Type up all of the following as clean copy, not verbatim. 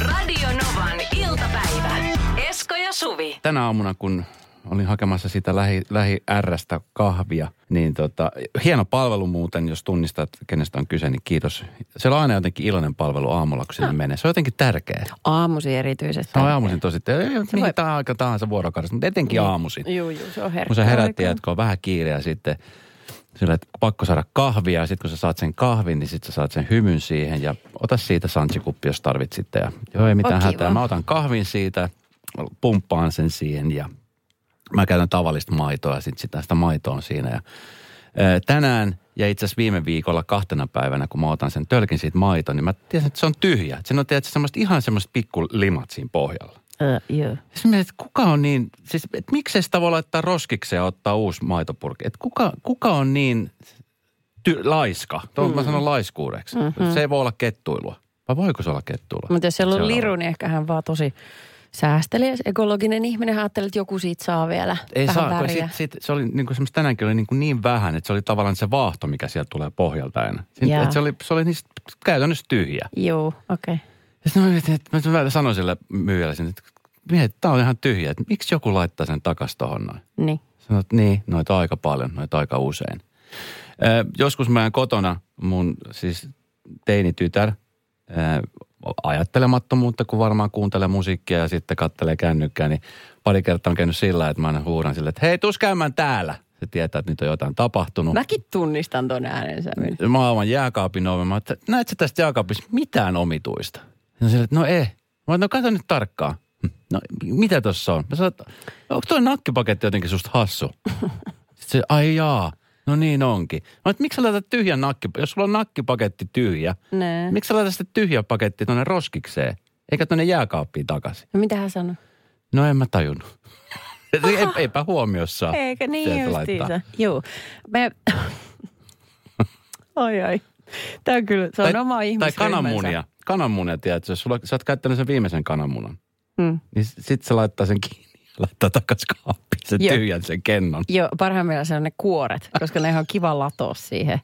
Radio Novan iltapäivä. Esko ja Suvi. Tänä aamuna kun olin hakemassa sitä Lähi-R:stä kahvia, niin hieno palvelu muuten, jos tunnistat, kenestä on kyse, niin kiitos. Se on aina jotenkin iloinen palvelu aamulla, kun sinne menee. Se on jotenkin tärkeä. Aamusi erityisesti. No aamuisin tosi. Niin, tämä on aika tahansa vuorokaudessa, mutta etenkin aamuisin. Joo, se on herkkä. Kun sä herättiin, että on vähän kiire ja sitten sillä, että pakko saada kahvia ja sitten kun sä saat sen kahvin, niin sitten sä saat sen hymyn siihen ja ota siitä Sanchi-kuppi, jos tarvitsit. Ja joo, ei mitään hätää. Mä otan kahvin siitä, pumppaan sen siihen ja mä käytän tavallista maitoa ja sitten sitä maitoa on siinä. Ja tänään ja itse asiassa viime viikolla kahtena päivänä, kun mä otan sen tölkin siitä maitoa, niin mä tiesin, että se on tyhjä. Sen on tietysti semmoista, ihan semmoista pikkulimat siinä pohjalla. Joo. Sitten mietin, että kuka on niin, siis että miksei sitä voi laittaa roskikseen ja ottaa uusi maitopurki. Että kuka on niin laiska? Tuo mä sanon laiskuudeksi. Mm-hmm. Se ei voi olla kettuilua. Vai voiko se olla kettuilua? Mutta jos siellä on liru, niin ehkä hän vaan tosi säästeliäs, ekologinen ihminen, ajattelee, että joku siitä saa vielä ei vähän saa, väriä. Se oli niin kuin tänäänkin oli niin vähän, että se oli tavallaan se vaahto, mikä sieltä tulee pohjalta aina. Se oli niistä käytännössä tyhjä. Joo, okei. Okay. Ja sitten mä sanoin sille myyjälle, että tää on ihan tyhjä, että miksi joku laittaa sen takas tohon noin? Niin. Sanoit, niin, noita aika paljon, noita aika usein. Joskus mä en kotona, mun siis teinitytär, ajattelemattomuutta, kun varmaan kuuntelee musiikkia ja sitten kattelee kännykkää, niin pari kertaa on käynyt sillä, että mä aina huudan sille, että hei, tuus käymään täällä. Se tietää, että nyt on jotain tapahtunut. Mäkin tunnistan ton äänensä. Mä avaan jääkaapin oven. Mä että näetkö tästä jääkaapissa mitään omituista? Ja sille, että no ei. Mä no katso nyt tarkkaan. No mitä tossa on? Mä sanon, onko toi nakkipaketti jotenkin susta hassu? Sitten se, ai jaa. No niin onkin. No, että miksi sä laitat tyhjän nakkipaketti? Jos sulla on nakkipaketti tyhjä, miksi sä laitat sitten tyhjä paketti tuonne roskikseen? Eikä tuonne jääkaappiin takaisin. No mitä hän sanoi? No en mä tajunnut. Eipä huomiossa. Eikä niin justiinsa. Joo. Oi. Tää on kyllä, se on oma ihmisryhmänsä. Tai kananmunia. Kananmunia, tiedätkö? Jos sä oot käyttänyt sen viimeisen kananmunan, niin sit se laittaa sen kiinni. Laittaa takaisin kaappiin sen tyhjän sen kennon. Joo, parhaimmillaan se on ne kuoret, koska ne on ihan kiva latoa siihen.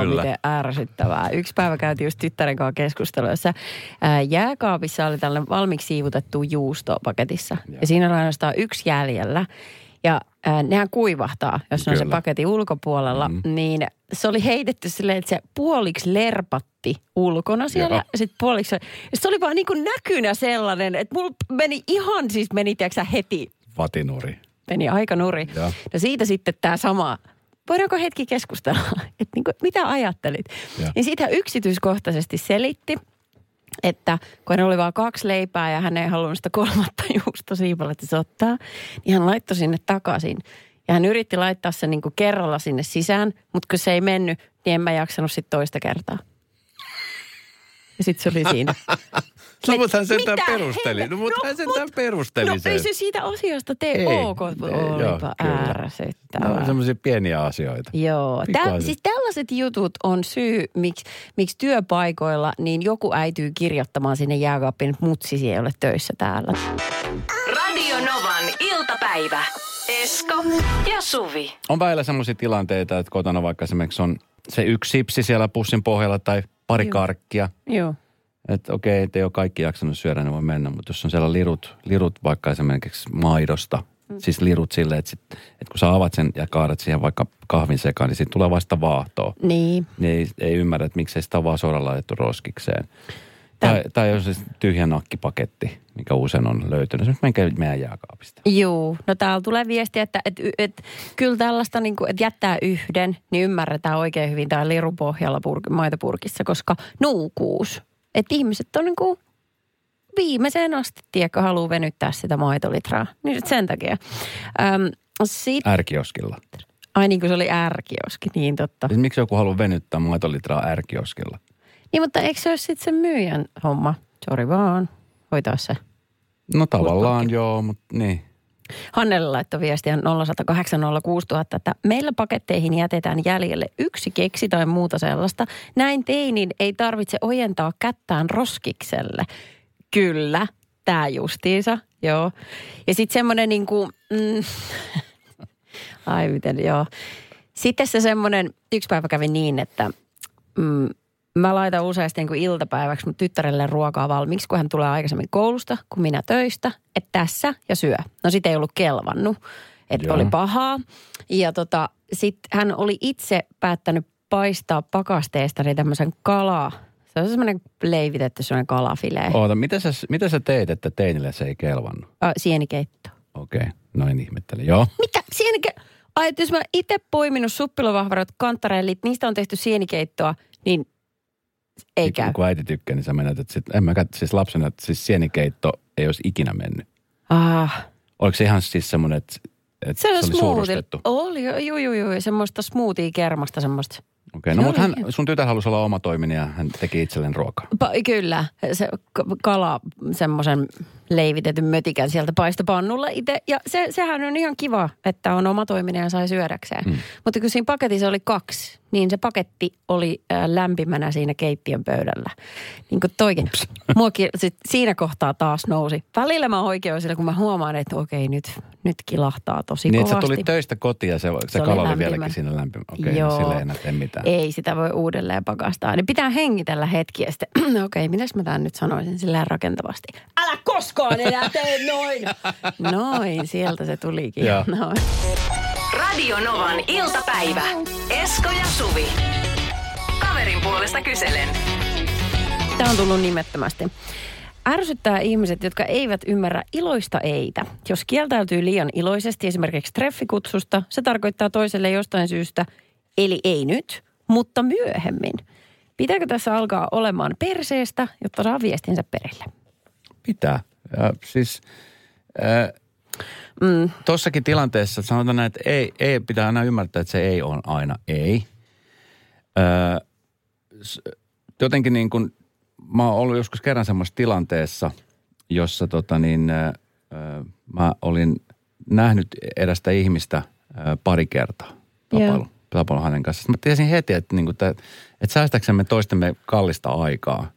Kyllä. Miten ärsyttävää. Yksi päivä käytiin just tyttären kanssa keskustelua, jossa jääkaapissa oli tällainen valmiiksi siivutettu juustopaketissa. Ja siinä on ainoastaan yksi jäljellä. Ja nehän kuivahtaa, jos on se paketin ulkopuolella. Niin se oli heitetty silleen, että se puoliksi lerpatti ulkona siellä. Ja sitten puoliksi se oli vaan niin kuin näkynä sellainen, että mulla meni ihan tiedätkö heti. Vatinuri. Meni aika nuri. Ja no siitä sitten tämä sama. Voidaanko hetki keskustella, että niin kuin, mitä ajattelit? Ja niin siitä yksityiskohtaisesti selitti, että kun hän oli vaan 2 leipää ja hän ei halunnut sitä 3. juustosiipaletta se ottaa, niin hän laittoi sinne takaisin. Ja hän yritti laittaa sen niin kuin kerralla sinne sisään, mutta kun se ei mennyt, niin en mä jaksanut sitten toista kertaa. Ja sitten se oli siinä. No mutta hän sentään perusteli. No ei se siitä asiasta tee ok. Olipa ärsyttävää. No semmoisia pieniä asioita. Joo. Siis tällaiset jutut on syy, miksi työpaikoilla niin joku äityy kirjoittamaan sinne jääkaappiin, että mutsisi ei ole töissä täällä. Radio Novan iltapäivä. Esko ja Suvi. On välillä semmoisia tilanteita, että kotona vaikka esimerkiksi on se yksi sipsi siellä pussin pohjalla tai pari karkkia. Joo. Että okei, ettei ole kaikki jaksanut syödä, ne voi mennä. Mutta jos on siellä lirut vaikka esimerkiksi maidosta, siis lirut silleen, että kun sä avaat sen ja kaadat siihen vaikka kahvin sekaan, niin siitä tulee vasta vaahtoa. Niin. Niin ei ymmärrä, että miksei sitä vaan suoraan laitettu roskikseen. Tai jos siis tyhjä nakkipaketti, mikä usein on löytynyt. Esimerkiksi meidän jääkaapista. Joo, no täällä tulee viesti, että kyllä tällaista, niin kuin, että jättää yhden, niin ymmärretään oikein hyvin tämä liru pohjalla maitopurkissa, koska nuukuus. Että ihmiset on niin kuin viimeiseen asti, tiedätkö, haluaa venyttää sitä maitolitraa. Niin sen takia. Ärkioskilla. Ai niin kuin se oli ärkioski, niin totta. Siis miksi joku haluaa venyttää maitolitraa ärkioskilla? Niin, mutta eikö se ole sitten sen myyjän homma? Sori vaan, hoitaa se. No tavallaan joo, mutta niin. Hannelle laittoi viestiä 0806000, että meillä paketteihin jätetään jäljelle yksi keksi tai muuta sellaista. Näin teinin ei tarvitse ojentaa kättään roskikselle. Kyllä, tää justiinsa, joo. Ja sitten semmoinen niinku, ai miten, joo. Sitten se semmoinen, yksi päivä kävi niin, että mä laitan useasti niin kuin iltapäiväksi mun tyttärelle ruokaa valmiiksi, kun hän tulee aikaisemmin koulusta, kun minä töistä, että tässä ja syö. No sit ei ollut kelvannut, että oli pahaa. Ja sit hän oli itse päättänyt paistaa pakasteesta niin tämmöisen kalaa. Se on semmoinen leivitetty semmoinen kalafilee. Oota, mitä sä teit, että teinille se ei kelvannut? Sienikeitto. Okei, noin ihmettelin, joo. Mitä? Sienikeitto? Ai, että jos mä itse poiminut suppilovahvarot, kantarellit, niistä on tehty sienikeittoa, niin ei käy. Kun äiti tykkää, niin sä menet, että lapsena, että siis sienikeitto ei olisi ikinä mennyt. Ah. Oliko se ihan siis semmoinen, että se oli suurustettu? Oli, joo, semmoista smoothie-kermasta semmoista. Okei, no mutta sun tytär halusi olla omatoiminen ja hän teki itselleen ruokaa. Kyllä, se kala semmoisen leivitetyn mötikän sieltä paistopannulla itse. Ja sehän on ihan kiva, että on omatoiminen ja sai syödäkseen. Mm. Mutta kun siinä paketissa oli kaksi, niin se paketti oli lämpimänä siinä keittiön pöydällä. Niin kuin toikin. Muakin siinä kohtaa taas nousi. Välillä mä oikein sillä, kun mä huomaan, että okei, nyt kilahtaa tosi niin, kovasti. Niin, että sä tulit töistä kotiin ja se kala oli vieläkin siinä lämpimänä. Okei, niin sillä ei enää tee mitään. Ei sitä voi uudelleen pakastaa. Niin pitää hengitellä hetki ja sitten, okei, mitäs mä tämän nyt sanoisin silleen rakentavasti. Älä koskaan enää tee noin! Noin, sieltä se tulikin. Noin. Radio Novan iltapäivä. Esko ja Suvi. Kaverin puolesta kyselen. Tämä on tullut nimettömästi. Ärsyttää ihmiset, jotka eivät ymmärrä iloista eitä. Jos kieltäytyy liian iloisesti esimerkiksi treffikutsusta, se tarkoittaa toiselle jostain syystä, eli ei nyt, mutta myöhemmin. Pitääkö tässä alkaa olemaan perseestä, jotta saa viestinsä perille? Pitää. Tuossakin tilanteessa sanotaan näin, että ei pitää aina ymmärtää, että se ei on aina ei. Jotenkin niin kuin, mä oon ollut joskus kerran semmoisessa tilanteessa, jossa mä olin nähnyt erästä ihmistä pari kertaa tapailun hänen kanssa. Mä tiesin heti, että, niin kuin, että säästäksemme toistemme kallista aikaa,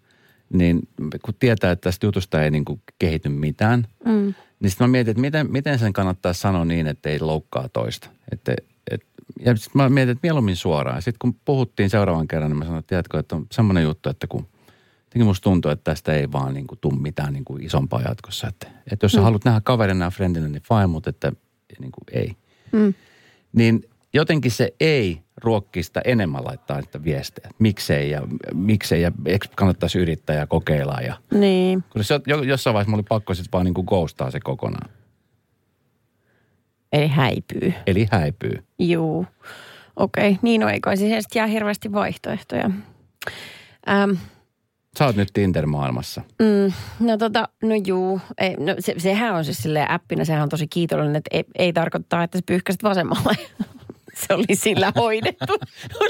niin kun tietää, että tästä jutusta ei niin kuin kehity mitään, niin sitten mä mietin, että miten sen kannattaa sanoa niin, että ei loukkaa toista. Ja sitten mä mietin, että mieluummin suoraan. Sitten kun puhuttiin seuraavan kerran, niin mä sanoin, että tiedätkö, että on semmoinen juttu, että kun jotenkin musta tuntuu, että tästä ei vaan niin kuin tule mitään niin kuin isompaa jatkossa. Että jos sä haluat nähdä kaverina ja friendinä, niin fine, mutta että niin kuin ei. Niin jotenkin se ei ruokkii sitä enemmän laittaa niitä viestejä. Miksei ja kannattaisi yrittää ja kokeilla. Ja. Niin. Kun se, jossain vaiheessa mulla oli pakko sitten vaan niin kuin ghostaa se kokonaan. Eli häipyy. Juu. Okei. Niin no ei kai siihen sitten jää hirveästi vaihtoehtoja. Sä oot nyt Tinder-maailmassa. Sehän on siis silleen appina, sehän on tosi kiitollinen, että ei tarkoittaa, että sä pyyhkäsit vasemmalle. Se oli sillä hoidettu.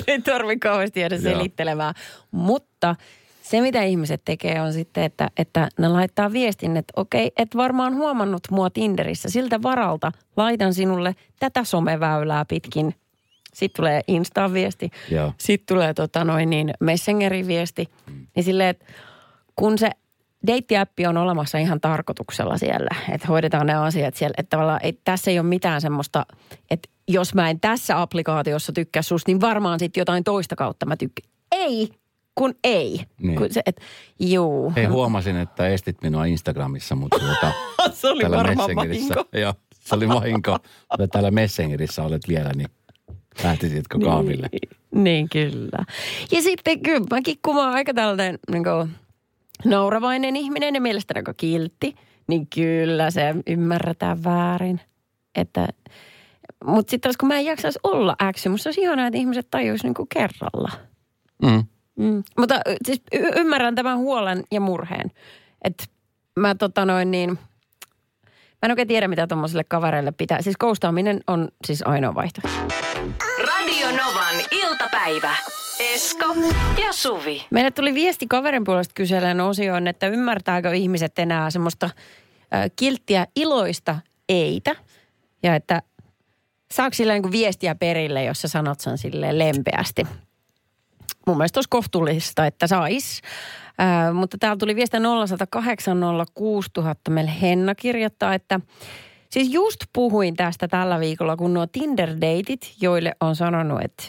Ei tarvitse kauheasti jäädä selittelemään. Mutta se, mitä ihmiset tekee, on sitten, että ne laittaa viestin, että okei, et varmaan huomannut mua Tinderissä. Siltä varalta laitan sinulle tätä someväylää pitkin. Sitten tulee Insta-viesti. Sitten tulee Messengerin viesti. Niin silleen, että kun se deittiäppi on olemassa ihan tarkoituksella siellä, että hoidetaan ne asiat siellä. Että tavallaan tässä ei ole mitään semmoista, että jos mä en tässä applikaatiossa tykkää susta, niin varmaan sitten jotain toista kautta mä tykkään. Ei, kun ei. Niin. Kun se, et, juu. Hei, huomasin, että estit minua Instagramissa, mutta se oli varmaan vahinko. Joo, se oli vahinko. Mutta täällä Messengerissä olet vielä, niin lähtisitkö kahville? Niin, kyllä. Ja sitten kyllä mäkin, kun mä oon aika tällainen niin nauravainen ihminen ja mielestäni aika kiltti, niin kyllä se ymmärretään väärin, että... Mutta sitten kun mä en jaksaisi olla äksy, musta olisi ihanaa, että ihmiset tajuisi niinku kerralla. Mutta siis ymmärrän tämän huolen ja murheen. Että mä mä en oikein tiedä, mitä tuommoiselle kavereille pitää. Siis ghostaaminen on siis ainoa vaihtoehto. Radio Novan iltapäivä. Esko ja Suvi. Meille tuli viesti kaverin puolesta kyselen osioon, että ymmärtääkö ihmiset enää semmoista kilttiä iloista eitä. Ja että saako sillä niin kuin viestiä perille, jos sä sanot sen silleen lempeästi. Mun mielestä olisi kohtuullista, että saisi. Mutta täällä tuli viestiä 0806000. Meillä Henna kirjoittaa, että siis just puhuin tästä tällä viikolla, kun nuo Tinder-deitit, joille on sanonut, että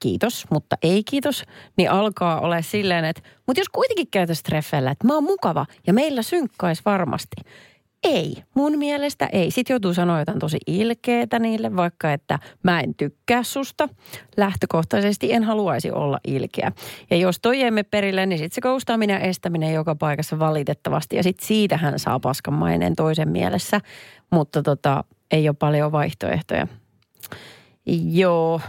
kiitos, mutta ei kiitos, niin alkaa olla silleen, että mutta jos kuitenkin käytäisi treffeillä, että mä oon mukava ja meillä synkkaisi varmasti. Ei, mun mielestä ei. Sitten joutuu sanoa jotain tosi ilkeätä niille, vaikka että mä en tykkää susta. Lähtökohtaisesti en haluaisi olla ilkeä. Ja jos toi ei mene perille, niin sitten se ghostaaminen ja estäminen joka paikassa valitettavasti. Ja sitten siitähän saa paskanmaineen toisen mielessä, mutta ei ole paljon vaihtoehtoja. Joo,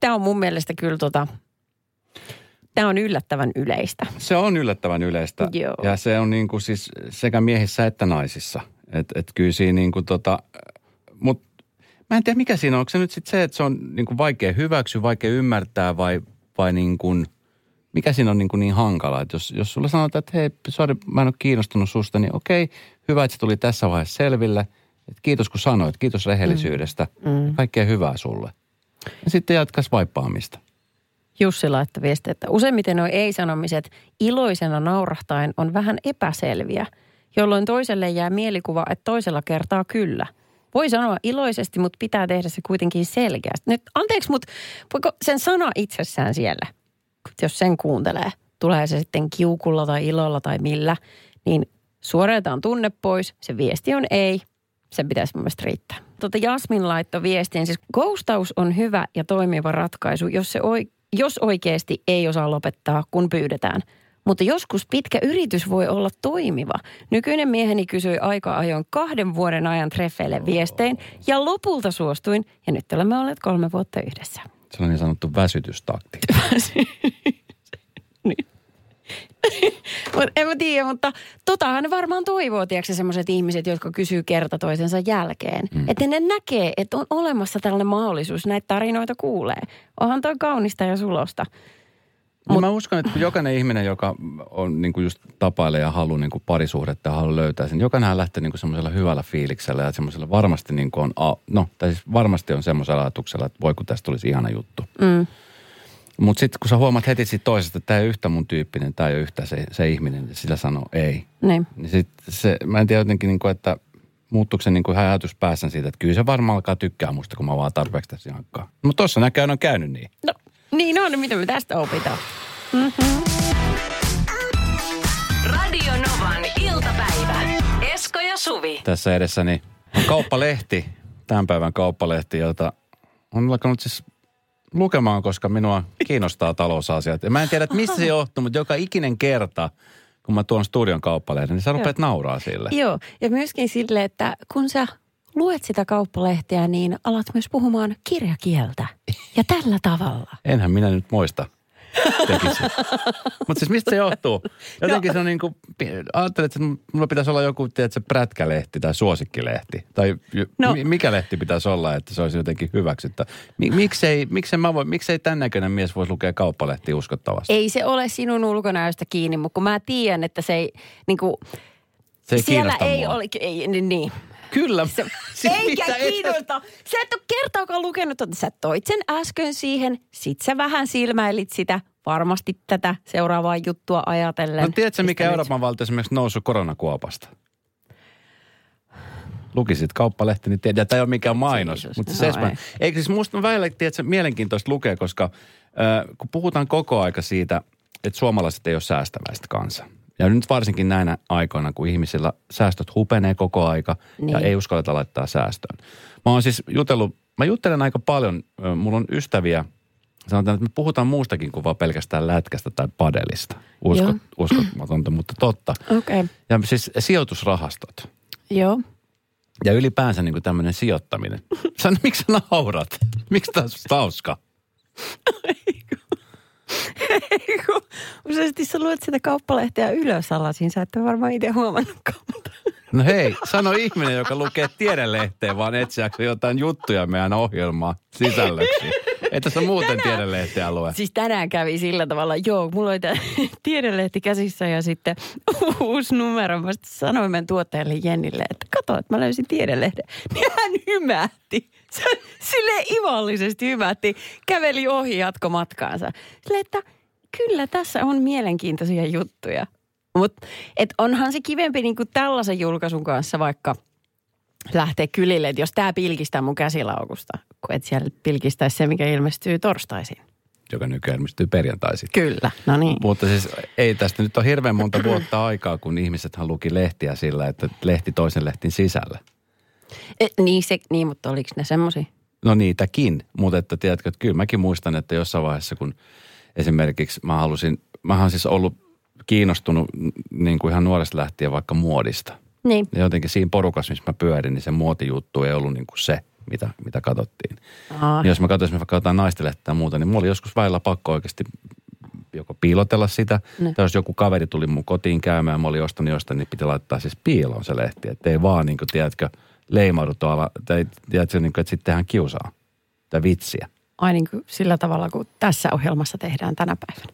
tämä on mun mielestä kyllä tämä on yllättävän yleistä. Se on yllättävän yleistä. Joo. Ja se on niin kuin siis sekä miehissä että naisissa. Että kyllä siinä niin kuin mut mä en tiedä mikä siinä on. Onko se nyt sitten se, että se on niin kuin vaikea hyväksyä, vaikea ymmärtää vai niin kuin, mikä siinä on niin kuin niin hankalaa? Että jos sulle sanotaan, että hei, sorry, mä en ole kiinnostunut susta, niin okei, hyvä, että se tuli tässä vaiheessa selville. Että kiitos kun sanoit, kiitos rehellisyydestä. Kaikkea hyvää sulle. Ja sitten jatkas vaippaamista. Jussi laittoi viestiä, että useimmiten nuo ei-sanomiset iloisena naurahtain on vähän epäselviä, jolloin toiselle jää mielikuva, että toisella kertaa kyllä. Voi sanoa iloisesti, mutta pitää tehdä se kuitenkin selkeästi. Nyt anteeksi, mutta voiko sen sana itsessään siellä, jos sen kuuntelee, tulee se sitten kiukulla tai ilolla tai millä, niin suoreetaan tunne pois, se viesti on ei. Sen pitäisi mun mielestä riittää. Jasmin laittoi viestiin, siis ghostaus on hyvä ja toimiva ratkaisu, jos oikeasti ei osaa lopettaa, kun pyydetään. Mutta joskus pitkä yritys voi olla toimiva. Nykyinen mieheni kysyi aika ajoin 2 vuoden ajan treffeille viestein ja lopulta suostuin. Ja nyt olemme olleet 3 vuotta yhdessä. Se on niin sanottu väsytystaktiikka. Niin. En mä tiedä, mutta totahan varmaan toivoo, tiedätkö semmoiset ihmiset, jotka kysyy kerta toisensa jälkeen. Että ne näkee, että on olemassa tällainen mahdollisuus, näitä tarinoita kuulee. Onhan toi kaunista ja sulosta. No mä uskon, että jokainen ihminen, joka on niin kuin just tapailee ja haluaa niin kuin parisuhdetta ja haluaa löytää sen, jokainen lähtee niin kuin semmoisella hyvällä fiiliksellä ja semmoisella varmasti niin kuin on, varmasti on semmoisella ajatuksella, että voi kun tästä tulisi ihana juttu. Mutta sitten kun sä huomaat heti siitä toisesta, että tämä ei ole yhtä mun tyyppinen, tämä ei ole yhtä se ihminen, sillä sanoo ei. Niin sitten se, mä en tiedä jotenkin niinku, että muuttuuko se niinku ajatus päässään siitä, että kyllä se varmaan alkaa tykkää musta, kun mä vaan tarpeeksi tässä jankkaan. Mutta tossa näköjään on käynyt niin. No niin on, mitä me tästä opitaan. Radio Novan iltapäivä. Esko ja Suvi. Tässä edessäni on kauppalehti, tämän päivän kauppalehti, jota on alkanut siis lukemaan, koska minua kiinnostaa talousasiat. Mä en tiedä, että mistä se johtuu, mutta joka ikinen kerta, kun mä tuon studion kauppalehden, niin sä rupeat nauraa sille. Joo, ja myöskin sille, että kun sä luet sitä kauppalehteä, niin alat myös puhumaan kirjakieltä. Ja tällä tavalla. Enhän minä nyt muista. Mutta siis mistä se johtuu? Jotenkin se on niin kuin, ajattelin, että mulla pitäisi olla joku, tiedätkö, prätkälehti tai suosikkilehti. Tai mikä lehti pitäisi olla, että se olisi jotenkin hyväksyttä. Miksei tämän näköinen mies voisi lukea kauppalehtiä uskottavasti? Ei se ole sinun ulkonäöstä kiinni, mutta kun mä tiedän, että se ei niin kuin, se ei siellä ei ole, niin. Kyllä. Eikä kiinnosta. Sä et ole kertaakaan lukenut, että sä toit sen äsken siihen, sit sä vähän silmäilit sitä, varmasti tätä seuraavaa juttua ajatellen. No tiedätkö, mikä Euroopan valtio esimerkiksi noussut koronakuopasta? Lukisit kauppalehti, niin tiedät, tämä ei ole mikään mainos. Mutta se eikö siis musta väillä, tiedätkö, mielenkiintoista lukea, koska kun puhutaan koko aika siitä, että suomalaiset ei ole säästäväistä kansaa. Ja nyt varsinkin näinä aikoina, kun ihmisillä säästöt hupenee koko aika ja ei uskalleta laittaa säästöön. Mä oon siis juttelen aika paljon, mulla on ystäviä, sanotaan, että me puhutaan muustakin kuin vaan pelkästään lätkästä tai padelista. Uskomatonta, mutta totta. Okay. Ja siis sijoitusrahastot. Joo. Ja ylipäänsä niin kuin tämmöinen sijoittaminen. Sano, miksi sä naurat? Miksi tää on susta hauskaa? Eiku, useasti sä luet sitä kauppalehteä ylös alasin, sä et ole varmaan itse huomannutkaan. No hei, sano ihminen, joka lukee tiedelehteen, vaan etsiäksä jotain juttuja meidän ohjelmaa sisällöksi. Et tässä muuten tiedelehtialue. Siis tänään kävi sillä tavalla, mulla oli tiedelehti käsissä ja sitten uusi numero. Mä sanoin meidän tuottajalle Jennille, että kato, että mä löysin tiedelehden. Niin hän hymähti. Silleen ivallisesti hymähti. Käveli ohi jatkomatkaansa. Silleen, että kyllä tässä on mielenkiintoisia juttuja. Mutta onhan se kivempi niinku tällaisen julkaisun kanssa vaikka lähtee kylille, että jos tämä pilkistää mun käsilaukusta, kun et siellä pilkistäisi se, mikä ilmestyy torstaisin. Joka nykyään ilmestyy perjantaisin. Kyllä, no niin. Mutta siis ei tästä nyt ole hirveän monta vuotta aikaa, kun ihmisethän luki lehtiä sillä, että lehti toisen lehtin sisällä. Niin, mutta oliko ne semmosia? No niitäkin, mutta että tiedätkö, että kyllä mäkin muistan, että jossain vaiheessa, kun esimerkiksi mä oon siis ollut kiinnostunut niin kuin ihan nuoresta lähtien vaikka muodista. Niin. Ja jotenkin siinä porukassa, missä mä pyörin, niin se muotijuttu ei ollut niin kuin se, mitä katsottiin. Niin jos mä katsoisin vaikka jotain naistenlehteä tai muuta, niin mulla oli joskus välillä pakko oikeasti joko piilotella sitä. No. Tai jos joku kaveri tuli mun kotiin käymään ja mä olin ostanut jostain, niin piti laittaa siis piiloon se lehti. Että ei vaan niin kuin, tiedätkö, leimaudu tuolla, tai tiedätkö, niin kuin, että sitten tehdään kiusaa tai vitsiä. Ai niin kuin sillä tavalla, kun tässä ohjelmassa tehdään tänä päivänä.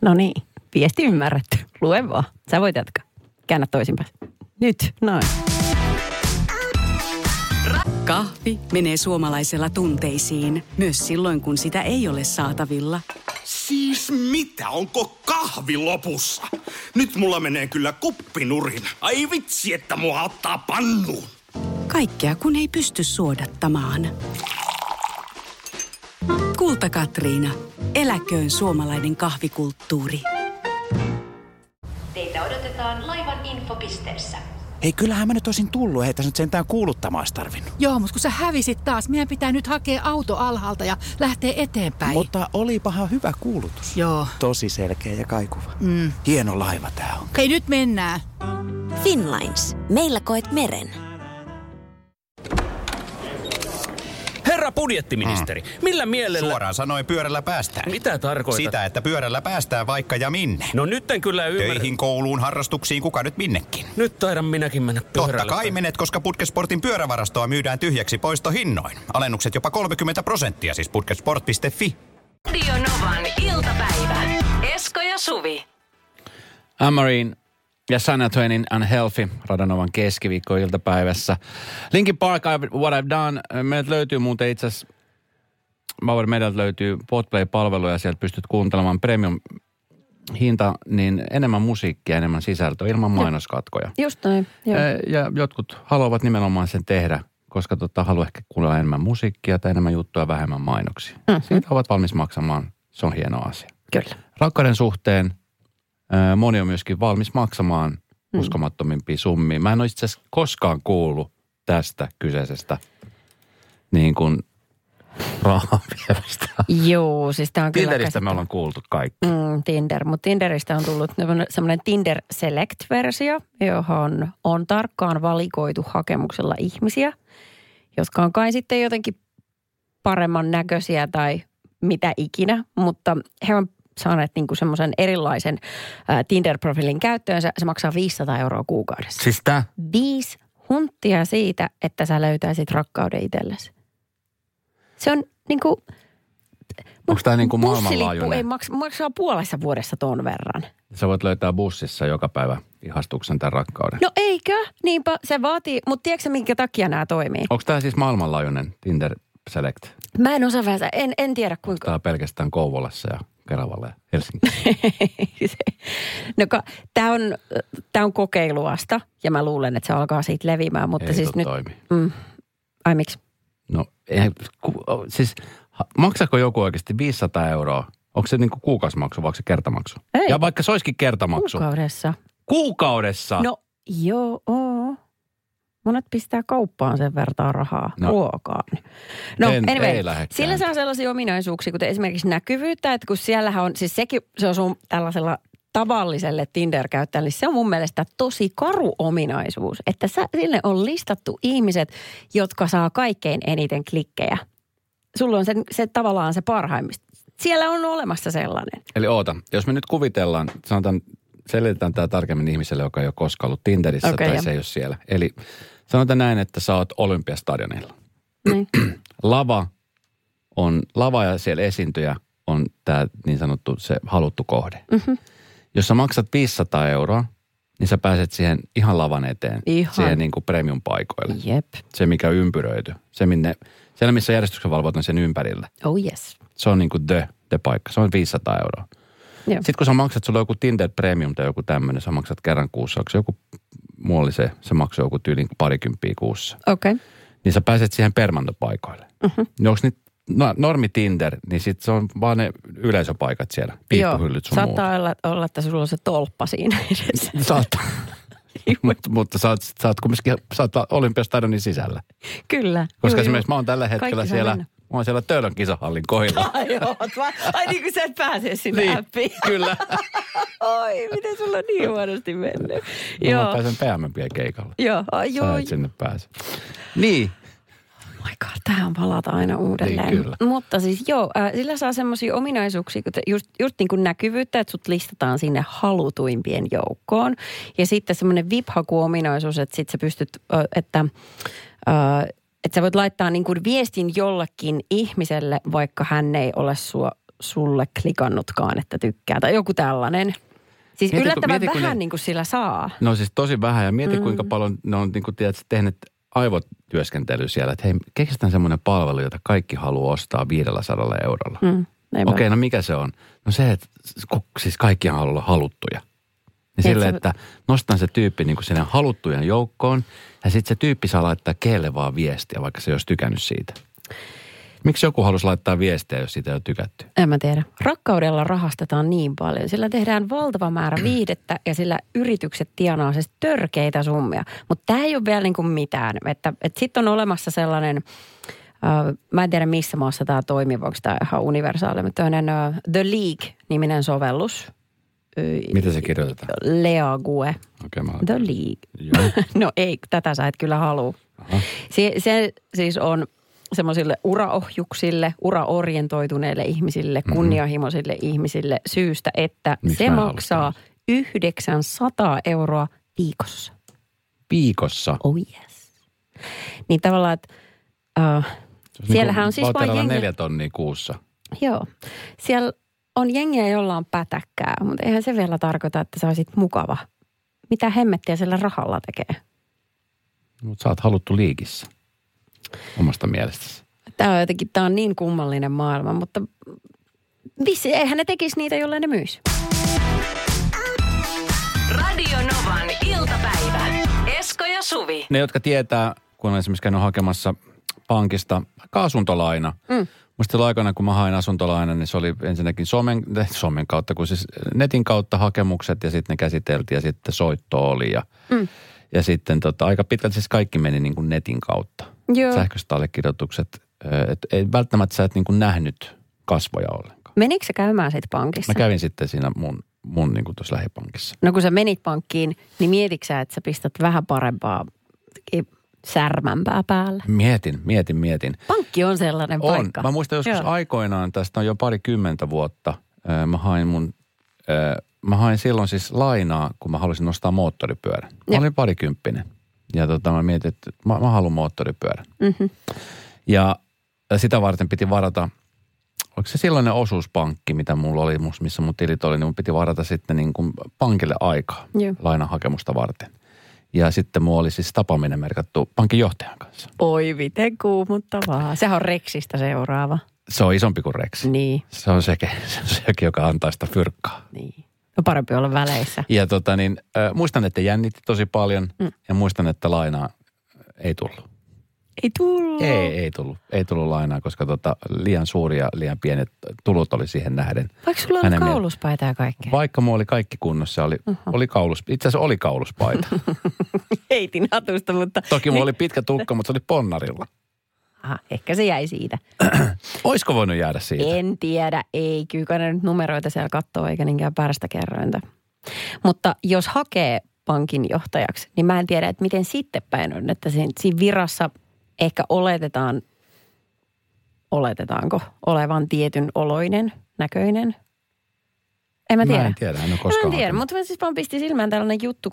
No niin. Viesti ymmärretty. Lue vaan. Sä voit jatkaa. Käännä toisinpäin. Nyt. Noin. Kahvi menee suomalaisella tunteisiin, myös silloin kun sitä ei ole saatavilla. Siis mitä? Onko kahvi lopussa? Nyt mulla menee kyllä kuppinurin. Ai vitsi, että mua ottaa pannuun. Kaikkea kun ei pysty suodattamaan. Kulta-Katriina. Eläköön suomalainen kahvikulttuuri. Teitä odotetaan laivan infopisteessä. Ei, kyllähän mä nyt olisin tullut. Ei tässä nyt sentään kuuluttamaa olisi tarvinnut. Joo, mutta kun sä hävisit taas, meidän pitää nyt hakea auto alhaalta ja lähteä eteenpäin. Mutta olipahan hyvä kuulutus. Joo. Tosi selkeä ja kaikuva. Mm. Hieno laiva tää on. Hei, nyt mennään. Finnlines. Meillä koet meren. Herra budjettiministeri, millä mielellä... Suoraan sanoin, pyörällä päästään. Mitä tarkoitat? Sitä, että pyörällä päästään vaikka ja minne. No nyt en kyllä ymmärrä. Töihin, kouluun, harrastuksiin, kuka nyt minnekin. Nyt taidan minäkin mennä pyörällä. Totta kai menet, koska Budget Sportin pyörävarastoa myydään tyhjäksi poistohinnoin. Alennukset jopa 30%, siis budgetsport.fi. Radio Novan iltapäivä. Esko ja Suvi. Amarin ja San Antonin Unhealthy, Radanovan keskiviikko-iltapäivässä. Linkin Park, What I've Done. Meiltä löytyy muuten itse asiassa, meiltä löytyy Podplay-palvelu ja sieltä pystyt kuuntelemaan premium-hinta, niin enemmän musiikkia, enemmän sisältöä, ilman mainoskatkoja. Just näin, joo. Ja jotkut haluavat nimenomaan sen tehdä, koska haluaa ehkä kuulla enemmän musiikkia tai enemmän juttuja, vähemmän mainoksia. Mm-hmm. Siitä ovat valmis maksamaan, se on hieno asia. Kyllä. Rakkauden suhteen moni on myöskin valmis maksamaan uskomattomimpia summia. Mä en ole itse asiassa koskaan kuullut tästä kyseisestä niin kuin rahaa vierestä. Joo, siis tää on kyllä... Tinderistä me ollaan kuultu kaikki. Mutta Tinderistä on tullut semmoinen Tinder Select-versio, johon on tarkkaan valikoitu hakemuksella ihmisiä, jotka on kai sitten jotenkin paremman näköisiä tai mitä ikinä, mutta he on saaneet niinku semmoisen erilaisen Tinder-profiilin käyttöönsä. Se maksaa 500 € kuukaudessa. Siis tää? 5 huntia siitä, että sä löytäisit rakkauden itsellesi. Se on niinku... Onko tää niinku maailmanlaajuinen? Maksaa puolessa vuodessa ton verran. Sä voit löytää bussissa joka päivä ihastuksen tämän rakkauden. No eikö? Niinpä se vaatii. Mutta tiedätkö minkä takia nämä toimii? Onko tää siis maailmanlaajuinen Tinder Select? Mä en osaa vähän. En tiedä kuinka. Tää on pelkästään Kouvolassa ja... Keravalle ja Helsingissä. No, tää on kokeiluasta ja mä luulen, että se alkaa siitä leviämään, mutta ei siis nyt... toimi. Ai miksi? No, siis maksako joku oikeasti 500 €? Onko se niinku kuukausimaksu vai onko se kertamaksu? Ei. Ja vaikka se olisikin kertamaksu. Kuukaudessa. Kuukaudessa? No, joo. Monet pistää kauppaan sen vertaa rahaa ruokaan. No anyway, sillä saa sellaisia ominaisuuksia, kuten esimerkiksi näkyvyyttä, että kun siellähän on, siis sekin, se on sun tällaisella tavalliselle Tinder-käyttäjälle, se on mun mielestä tosi karu ominaisuus, että sille on listattu ihmiset, jotka saa kaikkein eniten klikkejä. Sulla on se tavallaan se parhaimmista. Siellä on olemassa sellainen. Eli jos me nyt kuvitellaan, selitetään tämä tarkemmin ihmiselle, joka ei ole koskaan ollut Tinderissä tai se ei ole siellä. Eli... Sanotaan näin, että sä oot Olympiastadionilla. Lava on lava ja siellä esiintyjä on tämä niin sanottu se haluttu kohde. Mm-hmm. Jos sä maksat 500 euroa, niin sä pääset siihen ihan lavan eteen. Ihan. Siihen niin kuin premium-paikoille. Jep. Se, mikä ympyröity. Se, minne, siellä missä järjestyksen valvot on sen ympärillä. Oh yes. Se on niin kuin the paikka. Se on 500 euroa. Joo. Sitten kun sä maksat, sulla on joku Tinder Premium tai joku tämmöinen, sä maksat kerran kuussa. Onko se joku, muu oli se maksoi joku tyyliin 20 kuussa. Okei. Okay. Niin sä pääset siihen permantopaikoille. Uh-huh. Onko niitä, no, normi Tinder, niin sit se on vaan ne yleisöpaikat siellä. Piippuhyllyt sun muuta. Saattaa olla, että sulla on se tolppa siinä edessä. Saattaa. Mutta sä oot kumminkin, olympiastadionin sisällä. Kyllä. Koska esimerkiksi mä oon tällä hetkellä kaikki siellä... Mä oon siellä Töölön kisahallin kohdilla. Ai niin kuin sä et pääse sinne niin, appiin. Kyllä. Oi, miten sulla on niin huonosti mennyt. No, joo. Mä pääsen PMP:n keikalle. Joo. Ai, joo. Sä et sinne pääse. Niin. Oh my god, tähän palata aina uudelleen. Niin, kyllä. Mutta siis joo, sillä saa semmoisia ominaisuuksia, kun just niin kuin näkyvyyttä, että sut listataan sinne halutuimpien joukkoon. Ja sitten semmoinen VIP-haku-ominaisuus, että sit sä pystyt, että sä voit laittaa niin kuin viestin jollekin ihmiselle, vaikka hän ei ole sulle klikannutkaan, että tykkää. Tai joku tällainen. Siis mieti, yllättävän mieti, vähän ne, niin kuin sillä saa. No siis tosi vähän. Ja mieti, kuinka paljon ne on niin kuin, tiedät, tehnyt aivotyöskentelyä siellä. Että hei, keksitään semmoinen palvelu, jota kaikki haluaa ostaa 500 €. Okei, no mikä se on? No se, että siis kaikkihan haluaa olla haluttuja. Niin silleen, että nostan se tyyppi niin kuin sinne haluttujen joukkoon ja sitten se tyyppi saa laittaa keelle vaan viestiä, vaikka se ei olisi tykännyt siitä. Miksi joku halusi laittaa viestiä, jos siitä ei ole tykätty? En mä tiedä. Rakkaudella rahastetaan niin paljon. Sillä tehdään valtava määrä viihdettä ja sillä yritykset tienaa siis törkeitä summia. Mutta tämä ei ole vielä niin kuin mitään. Että sitten on olemassa sellainen... Mä en tiedä, missä maassa tämä toimii, onko tämä ihan universaali, mutta The League-niminen sovellus. Miten se kirjoitetaan? League. Okay, The League. No ei, tätä sä et kyllä halua. Se siis on semmoisille uraohjuksille, uraorientoituneille ihmisille, kunnianhimoisille ihmisille syystä, että miksi se maksaa 900 € viikossa. Viikossa? Oh yes. Niin tavallaan, että... siellähän niin on siis vain jengi... 4 000 € kuussa. Joo. Siellä... On jengiä, jolla on pätäkkää, mutta eihän se vielä tarkoita, että sä olisit mukava. Mitä hemmettiä sillä rahalla tekee? Mutta sä oot haluttu liigissä, omasta mielestäsi. Tää on niin kummallinen maailma, mutta vissi, eihän ne tekisi niitä, jolle ne myisi. Radio Novan iltapäivä. Esko ja Suvi. Ne, jotka tietää, kun on esimerkiksi käynyt hakemassa pankista asuntolaina, musta silloin aikana, kun mä hain asuntolaina, niin se oli ensinnäkin somen kautta, kun siis netin kautta hakemukset ja sitten ne käsiteltiin ja sitten soitto oli. Ja sitten aika pitkälti siis kaikki meni niin kuin netin kautta. Joo. Sähköiset allekirjoitukset. Ei välttämättä sä et niin kuin nähnyt kasvoja ollenkaan. Menikö sä käymään sitten pankissa? Mä kävin sitten siinä mun niin kuin tuossa lähipankissa. No kun sä menit pankkiin, niin mietitkö sä, että sä pistät vähän parempaa... särmämpää päällä. Mietin. Pankki on sellainen paikka. Mä muistan joskus aikoinaan, tästä on jo 20 vuotta, mä hain silloin siis lainaa, kun mä halusin nostaa moottoripyörän. Mä olin 20. Ja mä mietin, että mä haluan moottoripyörän. Mm-hmm. Ja sitä varten piti varata, oliko se silloin ne osuuspankki, mitä mulla oli, missä mun tilit oli, niin mun piti varata sitten niin kuin pankille aikaa lainahakemusta varten. Ja sitten mua oli siis tapaaminen merkattu pankinjohtajan kanssa. Oi, miten kuumuttavaa. Sehän on Rexistä seuraava. Se on isompi kuin Rex. Niin. Se on sekin, joka antaa sitä fyrkkaa. Niin. No parempi olla väleissä. Ja muistan, että jännitti tosi paljon. Ja muistan, että lainaa ei tullut. Ei tullut lainaa, koska liian suuri ja liian pienet tulut oli siihen nähden. Vaikka sulla oli kauluspaita ja kaikkea? Vaikka mulla oli kaikki kunnossa, itse asiassa oli kauluspaita. Heitin hatusta, mutta... Toki mulla oli pitkä tukka, mutta se oli ponnarilla. Aha, ehkä se jäi siitä. Oisko voinut jäädä siitä? En tiedä, ei. Kyllä ne nyt numeroita siellä kattoo, eikä niinkään päästä kerrointa. Mutta jos hakee pankinjohtajaksi, niin mä en tiedä, että miten sitten päin on, että siinä virassa... Ehkä oletetaanko olevan tietyn oloinen, näköinen. En mä tiedä. Mä en tiedä, mutta mä siis vaan pistin silmään tällainen juttu,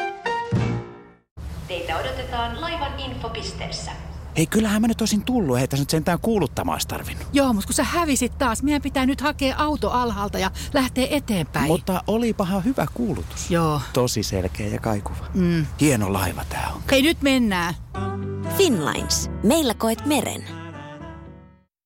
Teitä odotetaan laivan infopisteessä. Ei, kyllähän mä nyt olisin tullut. Ei tässä nyt sentään kuuluttamaa olisi tarvinnut. Joo, mutta kun sä hävisit taas, meidän pitää nyt hakea auto alhaalta ja lähteä eteenpäin. Mutta olipahan hyvä kuulutus. Joo. Tosi selkeä ja kaikuva. Hieno laiva tää on. Hei, nyt mennään. Finnlines. Meillä koet meren.